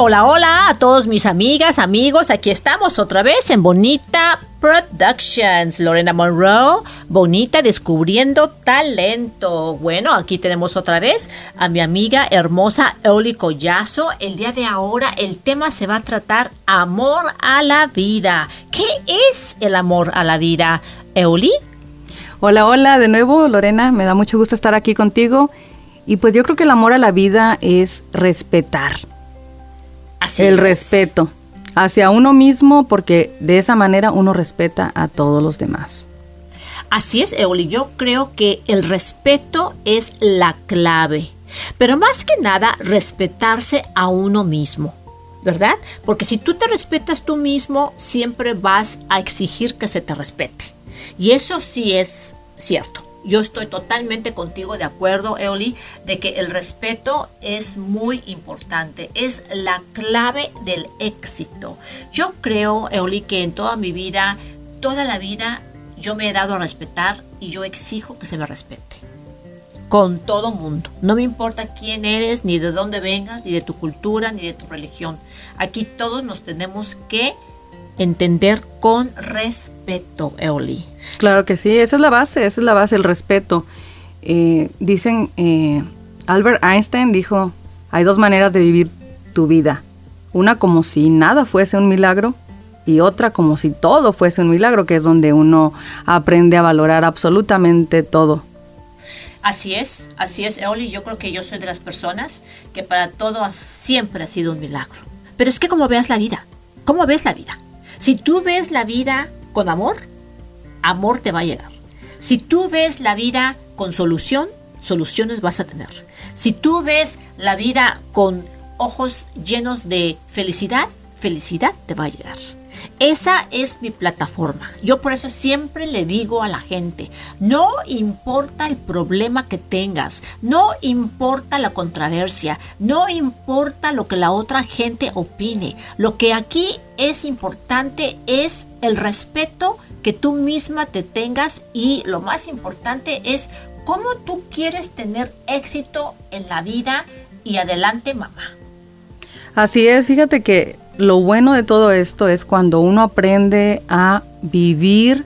Hola, hola a todos mis amigas, amigos. Aquí estamos otra vez en Bonita Productions. Lorena Monroe, Bonita descubriendo talento. Bueno, aquí tenemos otra vez a mi amiga hermosa Eoli Collazo. El día de ahora el tema se va a tratar amor a la vida. ¿Qué es el amor a la vida, Eoli? Hola, hola de nuevo, Lorena. Me da mucho gusto estar aquí contigo. Y pues yo creo que el amor a la vida es respetar. El respeto hacia uno mismo, porque de esa manera uno respeta a todos los demás. Así es, Eoli. Yo creo que el respeto es la clave, pero más que nada respetarse a uno mismo, ¿verdad? Porque si tú te respetas tú mismo, siempre vas a exigir que se te respete. Y eso sí es cierto. Yo estoy totalmente contigo de acuerdo, Eoli, de que el respeto es muy importante, es la clave del éxito. Yo creo, Eoli, que en toda la vida, yo me he dado a respetar y yo exijo que se me respete. Con todo mundo. No me importa quién eres, ni de dónde vengas, ni de tu cultura, ni de tu religión. Aquí todos nos tenemos que entender con respeto, Eoli. Claro que sí, esa es la base, el respeto. Dicen, Albert Einstein dijo, hay dos maneras de vivir tu vida. Una como si nada fuese un milagro y otra como si todo fuese un milagro, que es donde uno aprende a valorar absolutamente todo. Así es, Eoli. Yo creo que yo soy de las personas que para todo siempre ha sido un milagro. Pero es que ¿cómo ves la vida? Si tú ves la vida con amor, amor te va a llegar. Si tú ves la vida con solución, soluciones vas a tener. Si tú ves la vida con ojos llenos de felicidad, felicidad te va a llegar. Esa es mi plataforma. Yo por eso siempre le digo a la gente, no importa el problema que tengas, no importa la controversia, no importa lo que la otra gente opine. Lo que aquí es importante es el respeto que tú misma te tengas y lo más importante es cómo tú quieres tener éxito en la vida y adelante, mamá. Así es, fíjate que lo bueno de todo esto es cuando uno aprende a vivir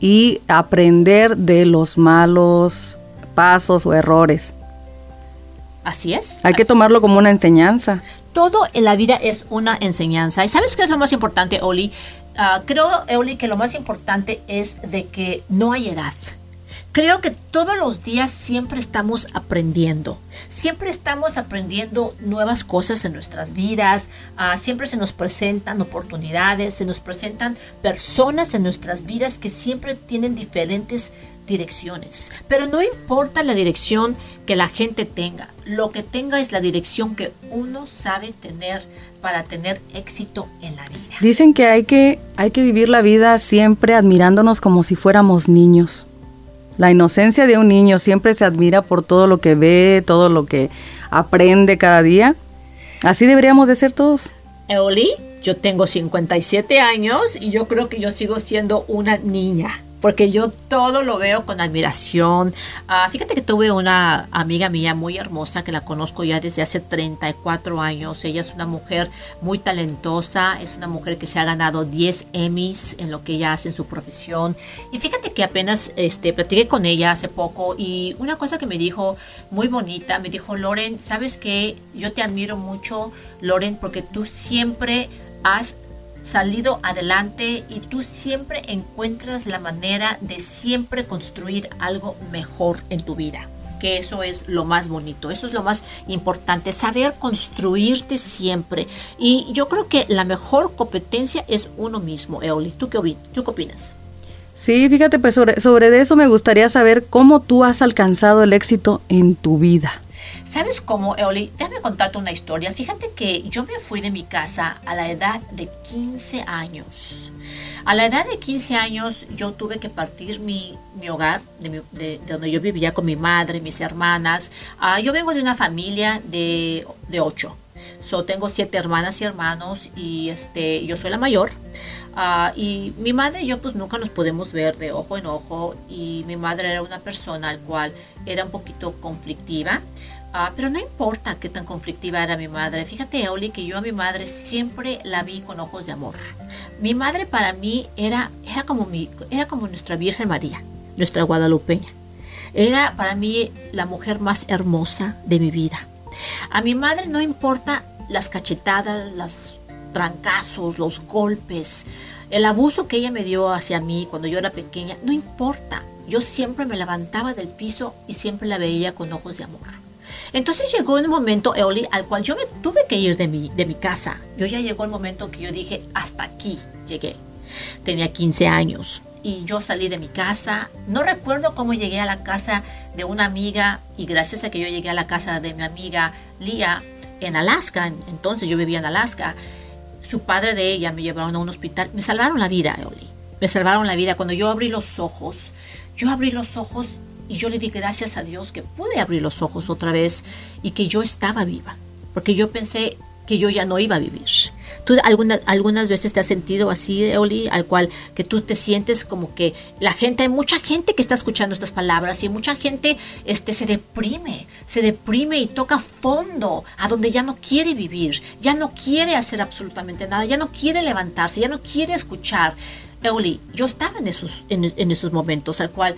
y aprender de los malos pasos o errores. Así es. Hay que tomarlo como una enseñanza. Todo en la vida es una enseñanza. ¿Y sabes qué es lo más importante, Eoli? Creo, Eoli, que lo más importante es de que no hay edad. Creo que todos los días siempre estamos aprendiendo. Siempre estamos aprendiendo nuevas cosas en nuestras vidas. Siempre se nos presentan oportunidades, se nos presentan personas en nuestras vidas que siempre tienen diferentes direcciones. Pero no importa la dirección que la gente tenga. Lo que tenga es la dirección que uno sabe tener para tener éxito en la vida. Dicen que hay que vivir la vida siempre admirándonos como si fuéramos niños. La inocencia de un niño siempre se admira por todo lo que ve, todo lo que aprende cada día. Así deberíamos de ser todos. Eoli, yo tengo 57 años y yo creo que yo sigo siendo una niña. Porque yo todo lo veo con admiración. Fíjate que tuve una amiga mía muy hermosa que la conozco ya desde hace 34 años. Ella es una mujer muy talentosa. Es una mujer que se ha ganado 10 Emmys en lo que ella hace en su profesión. Y fíjate que apenas platiqué con ella hace poco. Y una cosa que me dijo muy bonita. Me dijo, Loren, ¿sabes qué? Yo te admiro mucho, Loren, porque tú siempre has salido adelante y tú siempre encuentras la manera de siempre construir algo mejor en tu vida, que eso es lo más bonito, eso es lo más importante, saber construirte siempre. Y yo creo que la mejor competencia es uno mismo, Eoli. ¿Tú qué opinas? Sí, fíjate, pues sobre eso me gustaría saber cómo tú has alcanzado el éxito en tu vida. ¿Sabes cómo, Eoli? Déjame contarte una historia. Fíjate que yo me fui de mi casa a la edad de 15 años. A la edad de 15 años yo tuve que partir mi hogar, de donde yo vivía con mi madre, mis hermanas. Yo vengo de una familia de 8. Tengo 7 hermanas y hermanos y yo soy la mayor. Y mi madre y yo pues nunca nos podemos ver de ojo en ojo y mi madre era una persona al cual era un poquito conflictiva. Pero no importa qué tan conflictiva era mi madre. Fíjate, Eoli, que yo a mi madre siempre la vi con ojos de amor. Mi madre para mí era como nuestra Virgen María, nuestra guadalupeña. Era para mí la mujer más hermosa de mi vida. A mi madre no importa las cachetadas, los trancazos, los golpes, el abuso que ella me dio hacia mí cuando yo era pequeña, no importa. Yo siempre me levantaba del piso y siempre la veía con ojos de amor. Entonces llegó un momento, Eoli, al cual yo me tuve que ir de mi casa. Yo ya llegó el momento que yo dije, hasta aquí llegué. Tenía 15 años. Y yo salí de mi casa. No recuerdo cómo llegué a la casa de una amiga, y gracias a que yo llegué a la casa de mi amiga Lía en Alaska, entonces yo vivía en Alaska, su padre de ella me llevaron a un hospital. Me salvaron la vida, Eoli. Me salvaron la vida. Cuando yo abrí los ojos y yo le di gracias a Dios que pude abrir los ojos otra vez y que yo estaba viva, porque yo pensé que yo ya no iba a vivir. ¿Tú algunas veces te has sentido así, Eoli, al cual que tú te sientes como que hay mucha gente que está escuchando estas palabras y mucha gente se deprime y toca fondo a donde ya no quiere vivir, ya no quiere hacer absolutamente nada, ya no quiere levantarse, ya no quiere escuchar? Eoli, yo estaba en esos momentos al cual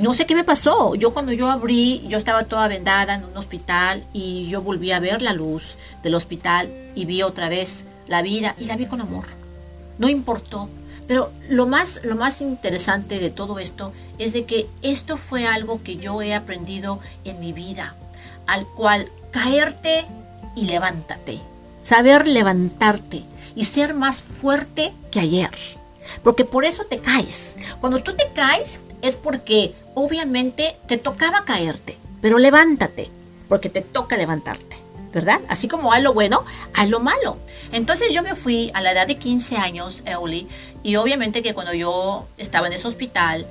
no sé qué me pasó. Yo cuando yo abrí, yo estaba toda vendada en un hospital y yo volví a ver la luz del hospital y vi otra vez la vida y la vi con amor. No importó. Pero lo más interesante de todo esto es de que esto fue algo que yo he aprendido en mi vida, al cual caerte y levántate, saber levantarte y ser más fuerte que ayer. Porque por eso te caes. Cuando tú te caes es porque obviamente te tocaba caerte, pero levántate, porque te toca levantarte, ¿verdad? Así como a lo bueno, a lo malo. Entonces yo me fui a la edad de 15 años, Eoli, y obviamente que cuando yo estaba en ese hospital,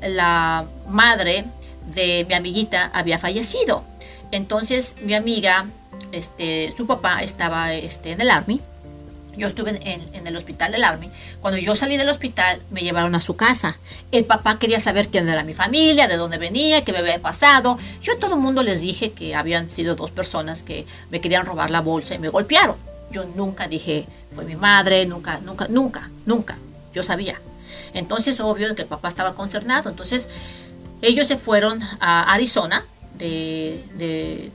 la madre de mi amiguita había fallecido. Entonces mi amiga, su papá estaba en el Army. Yo estuve en el hospital del Army. Cuando yo salí del hospital, me llevaron a su casa. El papá quería saber quién era mi familia, de dónde venía, qué me había pasado. Yo a todo el mundo les dije que habían sido dos personas que me querían robar la bolsa y me golpearon. Yo nunca dije, fue mi madre, nunca. Yo sabía. Entonces, obvio que el papá estaba concernado. Entonces, ellos se fueron a Arizona de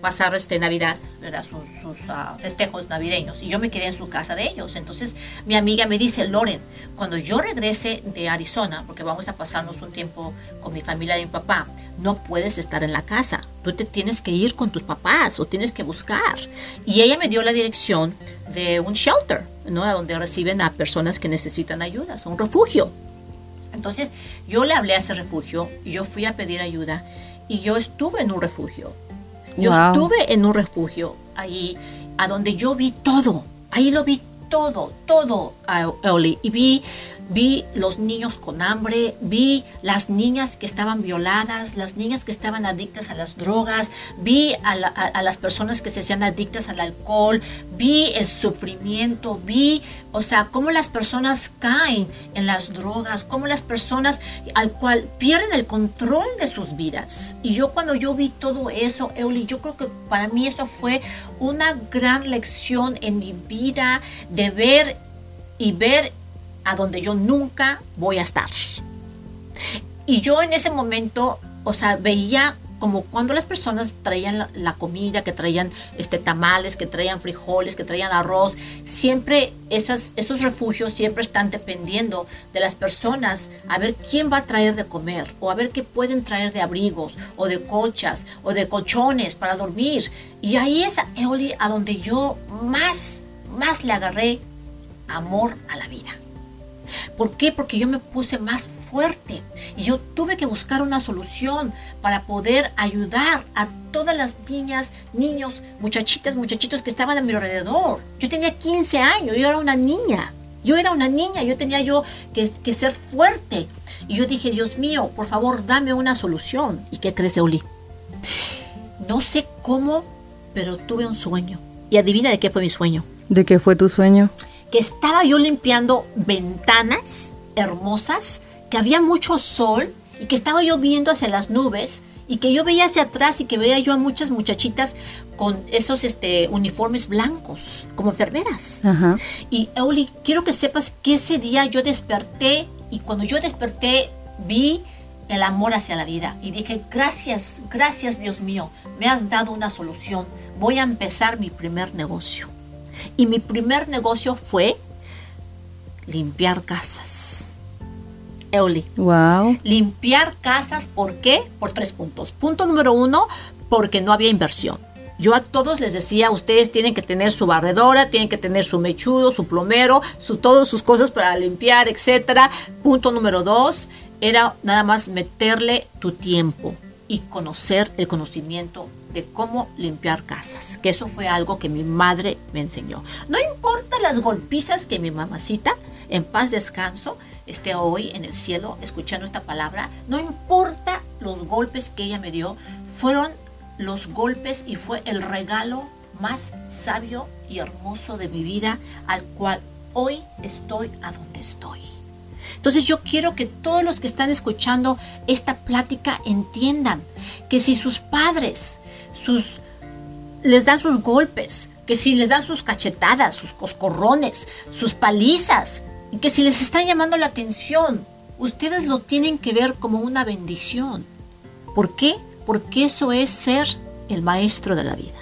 pasar Navidad, ¿verdad? Sus festejos navideños, y yo me quedé en su casa de ellos. Entonces mi amiga me dice, Loren, cuando yo regrese de Arizona, porque vamos a pasarnos un tiempo con mi familia y mi papá, no puedes estar en la casa, tú te tienes que ir con tus papás o tienes que buscar. Y ella me dio la dirección de un shelter, ¿no? A donde reciben a personas que necesitan ayuda, es un refugio. Entonces yo le hablé a ese refugio y yo fui a pedir ayuda y yo estuve en un refugio. Yo estuve en un refugio ahí, a donde yo vi todo. Ahí lo vi todo, Eoli. Y vi los niños con hambre, vi las niñas que estaban violadas, las niñas que estaban adictas a las drogas, vi a las personas que se hacían adictas al alcohol, vi el sufrimiento, cómo las personas caen en las drogas, cómo las personas al cual pierden el control de sus vidas. Y yo cuando yo vi todo eso, Eoli, yo creo que para mí eso fue una gran lección en mi vida, de ver a donde yo nunca voy a estar. Y yo en ese momento, veía como cuando las personas traían la comida, que traían tamales, que traían frijoles, que traían arroz, siempre esos refugios siempre están dependiendo de las personas, a ver quién va a traer de comer, o a ver qué pueden traer de abrigos, o de colchas, o de colchones para dormir. Y ahí es, Eoli, a donde yo más le agarré amor a la vida. ¿Por qué? Porque yo me puse más fuerte y yo tuve que buscar una solución para poder ayudar a todas las niñas, niños, muchachitas, muchachitos que estaban a mi alrededor. Yo tenía 15 años, yo era una niña, yo tenía que ser fuerte. Y yo dije, Dios mío, por favor, dame una solución. ¿Y qué crees, Eoli? No sé cómo, pero tuve un sueño. Y adivina de qué fue mi sueño. ¿De qué fue tu sueño? Que estaba yo limpiando ventanas hermosas, que había mucho sol y que estaba yo viendo hacia las nubes y que yo veía hacia atrás y que veía yo a muchas muchachitas con esos uniformes blancos, como enfermeras. Ajá. Y Eoli, quiero que sepas que ese día yo desperté, y cuando yo desperté vi el amor hacia la vida y dije, gracias, gracias Dios mío, me has dado una solución, voy a empezar mi primer negocio. Y mi primer negocio fue limpiar casas. Eoli. Wow. Limpiar casas, ¿por qué? Por 3 puntos. Punto número 1, porque no había inversión. Yo a todos les decía, ustedes tienen que tener su barredora, tienen que tener su mechudo, su plomero, todas sus cosas para limpiar, etc. Punto número 2, era nada más meterle tu tiempo y conocer el conocimiento de cómo limpiar casas, que eso fue algo que mi madre me enseñó. No importa las golpizas que mi mamacita, en paz descanso, esté hoy en el cielo escuchando esta palabra, no importa los golpes que ella me dio, fueron los golpes y fue el regalo más sabio y hermoso de mi vida, al cual hoy estoy a donde estoy. Entonces yo quiero que todos los que están escuchando esta plática entiendan que si sus padres les dan sus golpes, que si les dan sus cachetadas, sus coscorrones, sus palizas, y que si les están llamando la atención, ustedes lo tienen que ver como una bendición. ¿Por qué? Porque eso es ser el maestro de la vida.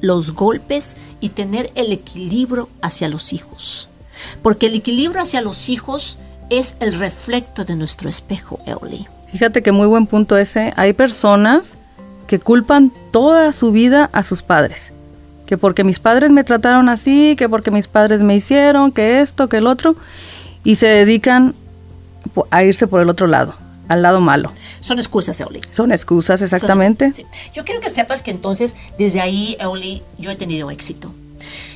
Los golpes y tener el equilibrio hacia los hijos. Porque el equilibrio hacia los hijos es el reflejo de nuestro espejo, Eoli. Fíjate que muy buen punto ese. Hay personas que culpan toda su vida a sus padres. Que porque mis padres me trataron así, que porque mis padres me hicieron, que esto, que el otro. Y se dedican a irse por el otro lado, al lado malo. Son excusas, Eoli. Son excusas, exactamente. Sí. Yo quiero que sepas que entonces, desde ahí, Eoli, yo he tenido éxito.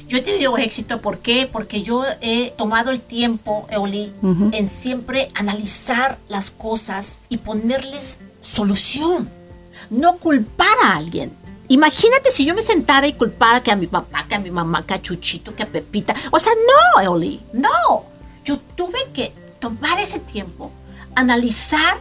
Yo he tenido éxito, ¿por qué? Porque yo he tomado el tiempo, Eoli, en siempre analizar las cosas y ponerles solución. No culpar a alguien. Imagínate si yo me sentara y culpara que a mi papá, que a mi mamá, que a Chuchito, que a Pepita. O sea, no, Eoli, no. Yo tuve que tomar ese tiempo, analizar.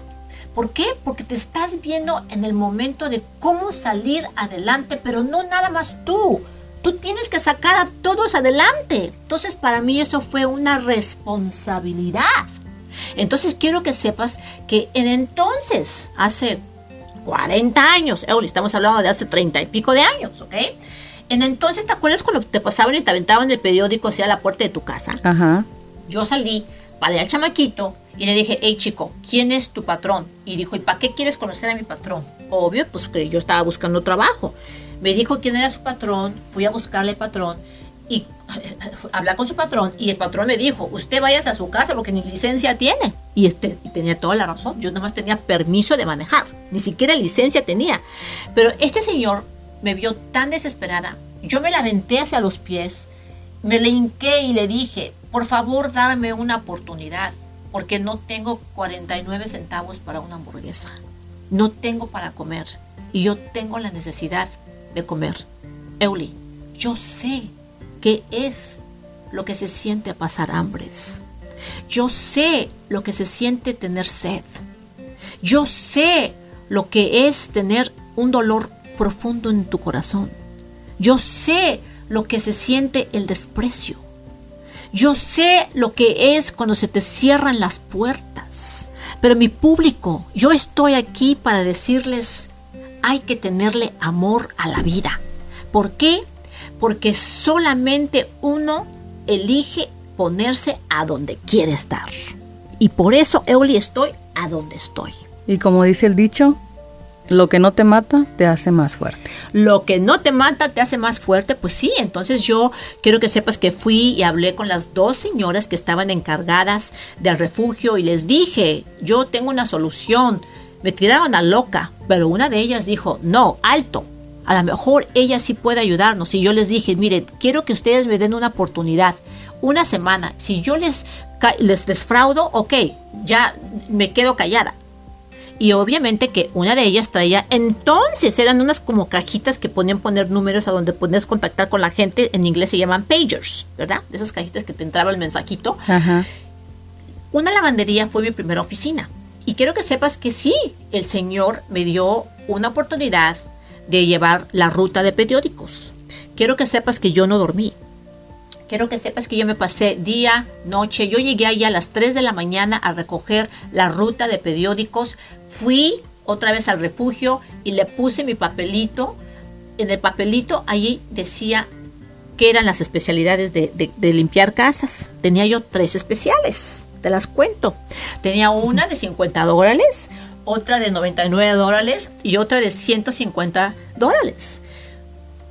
¿Por qué? Porque te estás viendo en el momento de cómo salir adelante, pero no nada más tú. Tú tienes que sacar a todos adelante. Entonces, para mí eso fue una responsabilidad. Entonces, quiero que sepas que entonces, hace 40 años, Eoli, estamos hablando de hace 30 y pico de años, ¿ok? Entonces, ¿te acuerdas cuando te pasaban y te aventaban el periódico hacia la puerta de tu casa? Ajá. Yo salí, paré al chamaquito y le dije, hey chico, ¿quién es tu patrón? Y dijo, ¿y para qué quieres conocer a mi patrón? Obvio, pues que yo estaba buscando trabajo. Me dijo quién era su patrón, fui a buscarle al patrón y hablé con su patrón y el patrón me dijo, usted váyase a su casa porque ni licencia tiene. Y tenía toda la razón, yo nomás tenía permiso de manejar, ni siquiera licencia tenía. Pero este señor me vio tan desesperada, yo me la aventé hacia los pies, me le hinqué y le dije, por favor, darme una oportunidad, porque no tengo 49 centavos para una hamburguesa, no tengo para comer y yo tengo la necesidad de comer. Eoli, yo sé qué es lo que se siente pasar hambres. Yo sé lo que se siente tener sed. Yo sé lo que es tener un dolor profundo en tu corazón. Yo sé lo que se siente el desprecio. Yo sé lo que es cuando se te cierran las puertas. Pero mi público, yo estoy aquí para decirles, hay que tenerle amor a la vida. ¿Por qué? Porque solamente uno elige ponerse a donde quiere estar. Y por eso, Eoli, estoy a donde estoy. Y como dice el dicho, lo que no te mata te hace más fuerte. Lo que no te mata te hace más fuerte, pues sí. Entonces yo quiero que sepas que fui y hablé con las 2 señoras que estaban encargadas del refugio y les dije, yo tengo una solución. Me tiraron a loca, pero una de ellas dijo, no, alto, a lo mejor ella sí puede ayudarnos. Y yo les dije, mire, quiero que ustedes me den una oportunidad, una semana. Si yo les desfraudo, ok, ya me quedo callada. Y obviamente que una de ellas traía, entonces eran unas como cajitas que podían poner números a donde podías contactar con la gente, en inglés se llaman pagers, ¿verdad? De esas cajitas que te entraba el mensajito. Ajá. Una lavandería fue mi primera oficina. Y quiero que sepas que sí, el Señor me dio una oportunidad de llevar la ruta de periódicos. Quiero que sepas que yo no dormí. Quiero que sepas que yo me pasé día, noche. Yo llegué allá a las 3 de la mañana a recoger la ruta de periódicos. Fui otra vez al refugio y le puse mi papelito. En el papelito allí decía que eran las especialidades de limpiar casas. Tenía yo 3 especiales, te las cuento. Tenía una de $50, otra de $99 y otra de $150.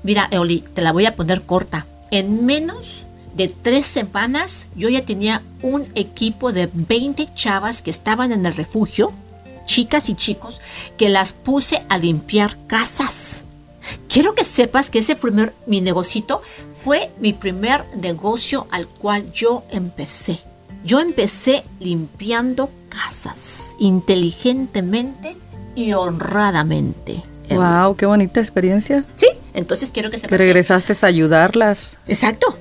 Mira, Eoli, te la voy a poner corta. En menos de 3 semanas yo ya tenía un equipo de 20 chavas que estaban en el refugio, chicas y chicos, que las puse a limpiar casas. Quiero que sepas que ese mi negocito fue mi primer negocio al cual yo empecé. Yo empecé limpiando casas inteligentemente y honradamente. ¡Wow! ¡Qué bonita experiencia! Sí, entonces quiero que sepas que regresaste a ayudarlas. Exacto,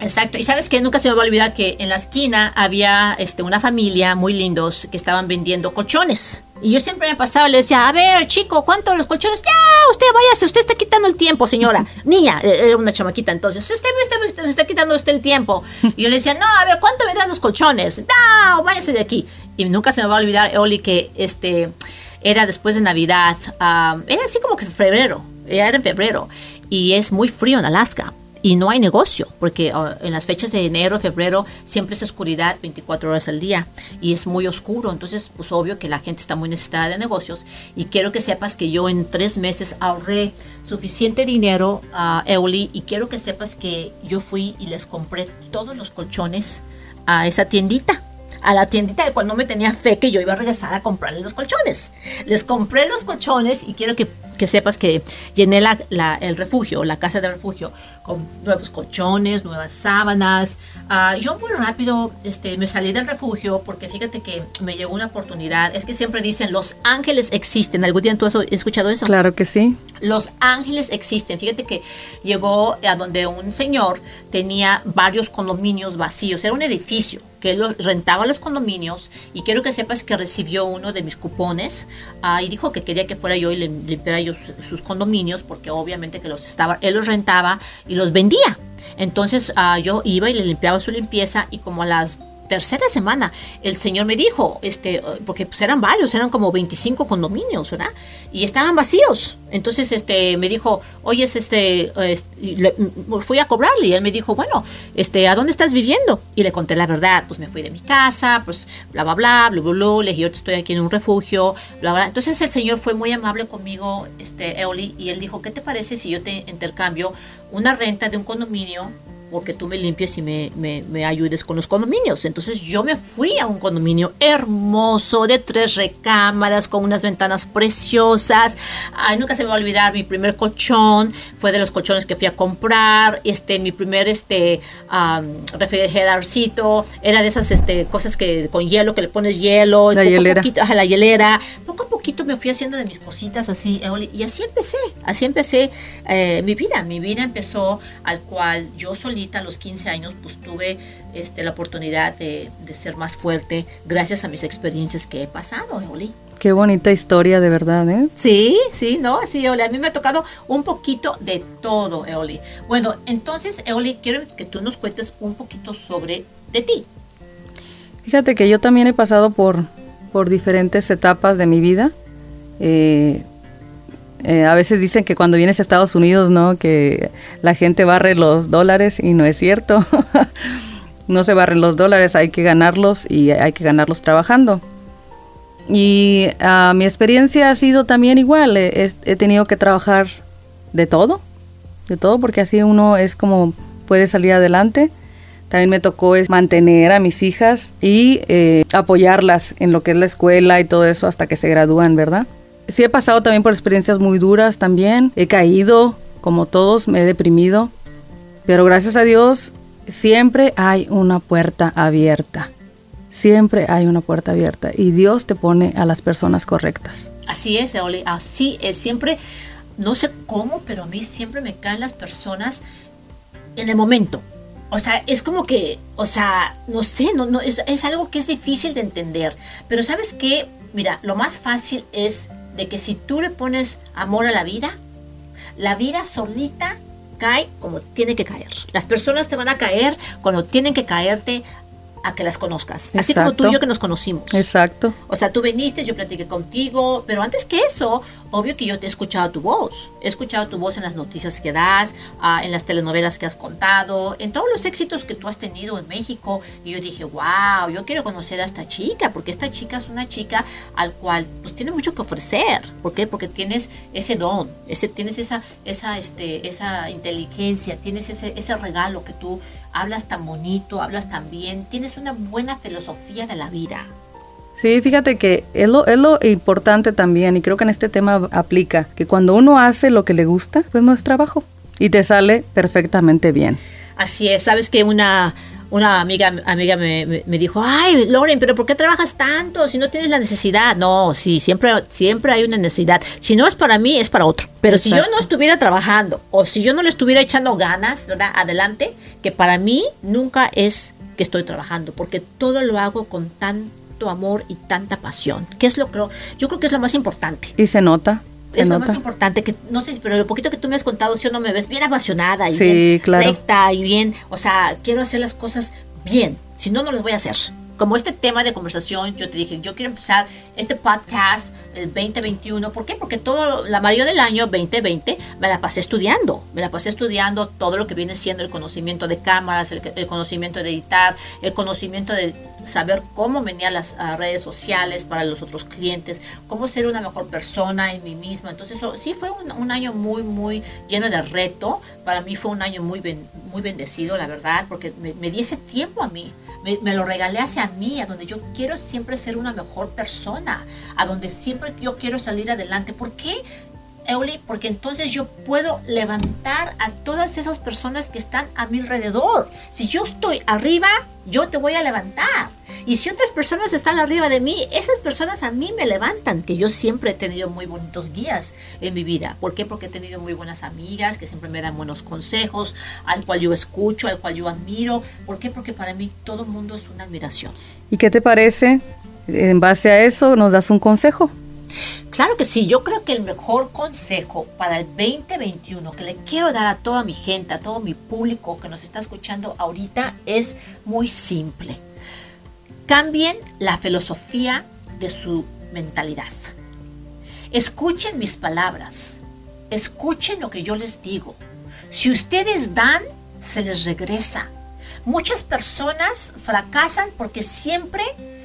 exacto. Y sabes que nunca se me va a olvidar que en la esquina había una familia muy lindos que estaban vendiendo colchones. Y yo siempre me pasaba y le decía, a ver, chico, ¿cuánto los colchones? Ya, usted váyase, usted está quitando el tiempo, señora. Niña, era una chamaquita entonces. Usted me está quitando usted el tiempo. Y yo le decía, no, a ver, ¿cuánto me dan los colchones? No, váyase de aquí. Y nunca se me va a olvidar, Eoli, que era después de Navidad. Era así como que febrero, era en febrero. Y es muy frío en Alaska. Y no hay negocio, porque en las fechas de enero, febrero, siempre es oscuridad 24 horas al día y es muy oscuro. Entonces, pues obvio que la gente está muy necesitada de negocios. Y quiero que sepas que yo en 3 meses ahorré suficiente dinero, Eoli, y quiero que sepas que yo fui y les compré todos los colchones a esa tiendita. A la tiendita de cual no me tenía fe que yo iba a regresar a comprarle los colchones. Les compré los colchones y quiero que sepas que llené el refugio, la casa de refugio, con nuevos colchones, nuevas sábanas. Yo muy rápido me salí del refugio porque fíjate que me llegó una oportunidad. Es que siempre dicen, los ángeles existen. ¿Algún día tú has escuchado eso? Claro que sí. Los ángeles existen. Fíjate que llegó a donde un señor tenía varios condominios vacíos. Era un edificio que él rentaba los condominios y quiero que sepas que recibió uno de mis cupones y dijo que quería que fuera yo y le limpiara yo sus condominios porque obviamente que él los rentaba y los vendía. Entonces yo iba y le limpiaba su limpieza y como a las 3ª semana el señor me dijo, porque pues eran varios, eran como 25 condominios, ¿verdad? Y estaban vacíos. Entonces me dijo, oye, fui a cobrarle y él me dijo, bueno, ¿a dónde estás viviendo? Y le conté la verdad, pues me fui de mi casa, pues bla, bla, bla, bla, bla, bla, le dije, yo estoy aquí en un refugio, bla, bla. Entonces el señor fue muy amable conmigo, Eoli, y él dijo, ¿qué te parece si yo te intercambio una renta de un condominio? Porque tú me limpies y me ayudes con los condominios. Entonces yo me fui a un condominio hermoso de 3 recámaras con unas ventanas preciosas. Ay, nunca se me va a olvidar, mi primer colchón fue de los colchones que fui a comprar. Mi primer refrigeradorcito era de esas cosas que con hielo, que le pones hielo. La hielera. La hielera. Poco a poquito me fui haciendo de mis cositas así, y así empecé. Así empecé mi vida. Mi vida empezó al cual yo solía a los 15 años, pues tuve la oportunidad de ser más fuerte gracias a mis experiencias que he pasado, Eoli. Qué bonita historia, de verdad, ¿eh? Sí, sí, no, sí, Eoli, a mí me ha tocado un poquito de todo, Eoli. Bueno, entonces, Eoli, quiero que tú nos cuentes un poquito de ti. Fíjate que yo también he pasado por diferentes etapas de mi vida. A veces dicen que cuando vienes a Estados Unidos, ¿no?, que la gente barre los dólares y no es cierto. No se barren los dólares, hay que ganarlos y hay que ganarlos trabajando. Y mi experiencia ha sido también igual. He tenido que trabajar de todo, porque así uno es como puede salir adelante. También me tocó mantener a mis hijas y apoyarlas en lo que es la escuela y todo eso hasta que se gradúan, ¿verdad? Sí he pasado también por experiencias muy duras también, he caído, como todos, me he deprimido, pero gracias a Dios siempre hay una puerta abierta, siempre hay una puerta abierta y Dios te pone a las personas correctas. Así es, Eoli, así es, siempre, no sé cómo, pero a mí siempre me caen las personas en el momento. O sea, es como que, o sea, no sé, no, es algo que es difícil de entender, pero ¿sabes qué? Mira, lo más fácil es de que si tú le pones amor a la vida solita cae como tiene que caer. Las personas te van a caer cuando tienen que caerte a que las conozcas. Así Exacto. como tú y yo que nos conocimos. Exacto. O sea, tú viniste, yo platiqué contigo, pero antes que eso, obvio que yo te he escuchado tu voz. He escuchado tu voz en las noticias que das, en las telenovelas que has contado, en todos los éxitos que tú has tenido en México. Y yo dije, wow, yo quiero conocer a esta chica, porque esta chica es una chica al cual pues tiene mucho que ofrecer. ¿Por qué? Porque tienes ese don, tienes esa inteligencia, tienes ese regalo que tú hablas tan bonito, hablas tan bien, tienes una buena filosofía de la vida. Sí, fíjate que es lo importante también, y creo que en este tema aplica, que cuando uno hace lo que le gusta, pues no es trabajo, y te sale perfectamente bien. Así es, sabes que una amiga me dijo, ay, Loren, pero ¿por qué trabajas tanto si no tienes la necesidad? No, sí, siempre hay una necesidad. Si no es para mí, es para otro. Pero Exacto. si yo no estuviera trabajando o si yo no le estuviera echando ganas, ¿verdad? Adelante, que para mí nunca es que estoy trabajando, porque todo lo hago con tanto amor y tanta pasión, que es yo creo que es lo más importante. Y se nota. Es lo más importante, que no sé, pero lo poquito que tú me has contado, si o no me ves bien apasionada y sí, bien claro. recta y bien, o sea, quiero hacer las cosas bien, si no, no las voy a hacer. Como este tema de conversación, yo te dije, yo quiero empezar este podcast el 2021. ¿Por qué? Porque la mayoría del año 2020 me la pasé estudiando todo lo que viene siendo el conocimiento de cámaras, el conocimiento de editar, el conocimiento de saber cómo menear las redes sociales para los otros clientes, cómo ser una mejor persona en mí misma. Entonces, sí fue un año muy, muy lleno de reto. Para mí fue un año muy bendecido, la verdad, porque me di ese tiempo a mí. Me lo regalé hacia mí, a donde yo quiero siempre ser una mejor persona, a donde siempre yo quiero salir adelante. ¿Por qué, Eoli? Porque entonces yo puedo levantar a todas esas personas que están a mi alrededor. Si yo estoy arriba, yo te voy a levantar. Y si otras personas están arriba de mí, esas personas a mí me levantan, que yo siempre he tenido muy bonitos guías en mi vida. ¿Por qué? Porque he tenido muy buenas amigas que siempre me dan buenos consejos, al cual yo escucho, al cual yo admiro. ¿Por qué? Porque para mí todo mundo es una admiración. ¿Y qué te parece? En base a eso, ¿nos das un consejo? Claro que sí, yo creo que el mejor consejo para el 2021 que le quiero dar a toda mi gente, a todo mi público que nos está escuchando ahorita, es muy simple. Cambien la filosofía de su mentalidad. Escuchen mis palabras, escuchen lo que yo les digo. Si ustedes dan, se les regresa. Muchas personas fracasan porque siempre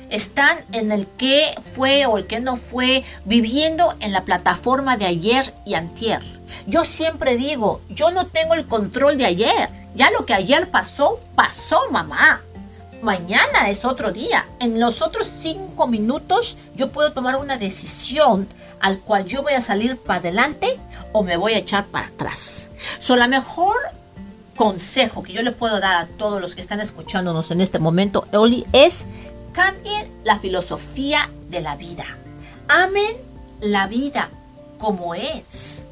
están en el que fue o el que no fue, viviendo en la plataforma de ayer y antier. Yo siempre digo, yo no tengo el control de ayer. Ya lo que ayer pasó, pasó, mamá. Mañana es otro día. En los otros 5 minutos yo puedo tomar una decisión al cual yo voy a salir para adelante o me voy a echar para atrás. So, la mejor consejo que yo le puedo dar a todos los que están escuchándonos en este momento, Eoli, es: cambien la filosofía de la vida. Amen la vida como es.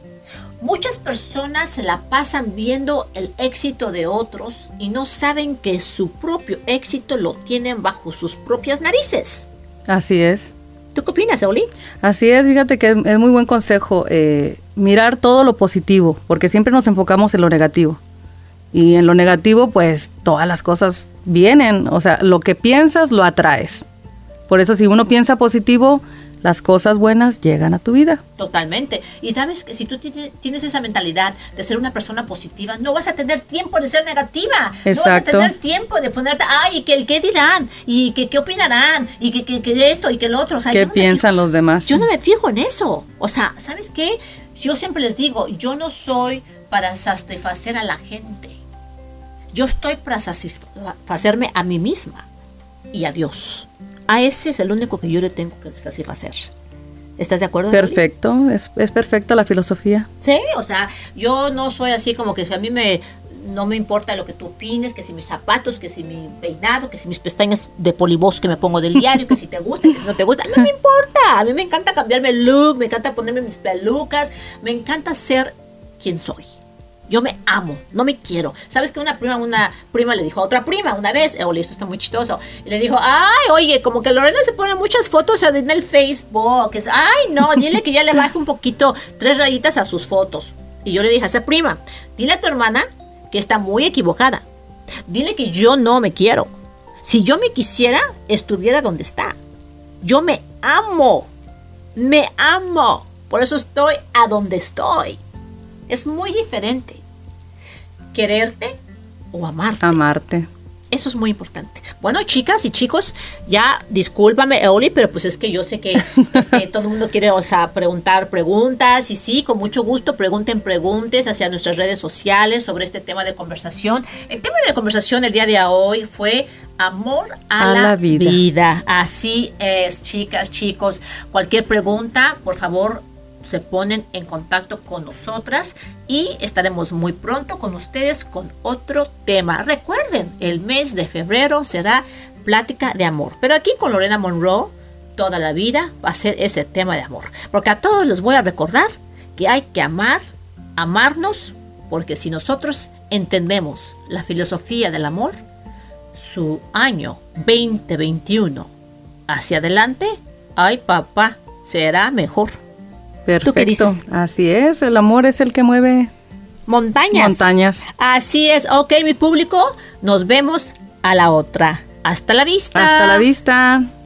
Muchas personas se la pasan viendo el éxito de otros y no saben que su propio éxito lo tienen bajo sus propias narices. Así es. ¿Tú qué opinas, Eoli? Así es, fíjate que es muy buen consejo. Mirar todo lo positivo, porque siempre nos enfocamos en lo negativo. Y en lo negativo, pues, todas las cosas vienen. O sea, lo que piensas, lo atraes. Por eso, si uno piensa positivo, las cosas buenas llegan a tu vida. Totalmente. Y sabes que si tú tienes esa mentalidad de ser una persona positiva, no vas a tener tiempo de ser negativa. Exacto. No vas a tener tiempo de ponerte, ay, que el qué dirán, y que qué opinarán, y que esto, y que lo otro. O sea, ¿qué piensan los demás? Yo no me fijo en eso. O sea, ¿sabes qué? Yo siempre les digo, yo no soy para satisfacer a la gente. Yo estoy para satisfacerme a mí misma y a Dios. A ese es el único que yo le tengo que satisfacer. ¿Estás de acuerdo? Perfecto, es perfecta la filosofía. Sí, o sea, yo no soy así como que si a mí no me importa lo que tú opines, que si mis zapatos, que si mi peinado, que si mis pestañas de polibos que me pongo del diario, que si te gusta, que si no te gusta, no me importa. A mí me encanta cambiarme el look, me encanta ponerme mis pelucas, me encanta ser quien soy. yo me amo, no me quiero. ¿Sabes que una prima le dijo a otra prima una vez? Eoli, esto está muy chistoso. Y le dijo, ay, oye, como que Lorena se pone muchas fotos en el Facebook. Ay, no, dile que ya le baje un poquito, 3 rayitas a sus fotos. Y yo le dije a esa prima, dile a tu hermana que está muy equivocada. Dile que yo no me quiero. Si yo me quisiera, estuviera donde está. Yo me amo. Me amo. Por eso estoy a donde estoy. Es muy diferente quererte o amarte. Amarte. Eso es muy importante. Bueno, chicas y chicos, ya discúlpame, Eoli, pero pues es que yo sé que todo el mundo quiere, o sea, preguntar preguntas. Y sí, con mucho gusto, pregunten preguntas hacia nuestras redes sociales sobre este tema de conversación. El tema de conversación el día de hoy fue amor a la vida. Así es, chicas, chicos. Cualquier pregunta, por favor, se ponen en contacto con nosotras y estaremos muy pronto con ustedes con otro tema. Recuerden, el mes de febrero será plática de amor, pero aquí con Lorena Monroe toda la vida va a ser ese tema de amor, porque a todos les voy a recordar que hay que amar, amarnos, porque si nosotros entendemos la filosofía del amor, su año 2021 hacia adelante, ay papá, será mejor. Perfecto. ¿Tú qué dices? Así es, el amor es el que mueve montañas. Así es, ok, mi público, nos vemos a la otra. Hasta la vista. Hasta la vista.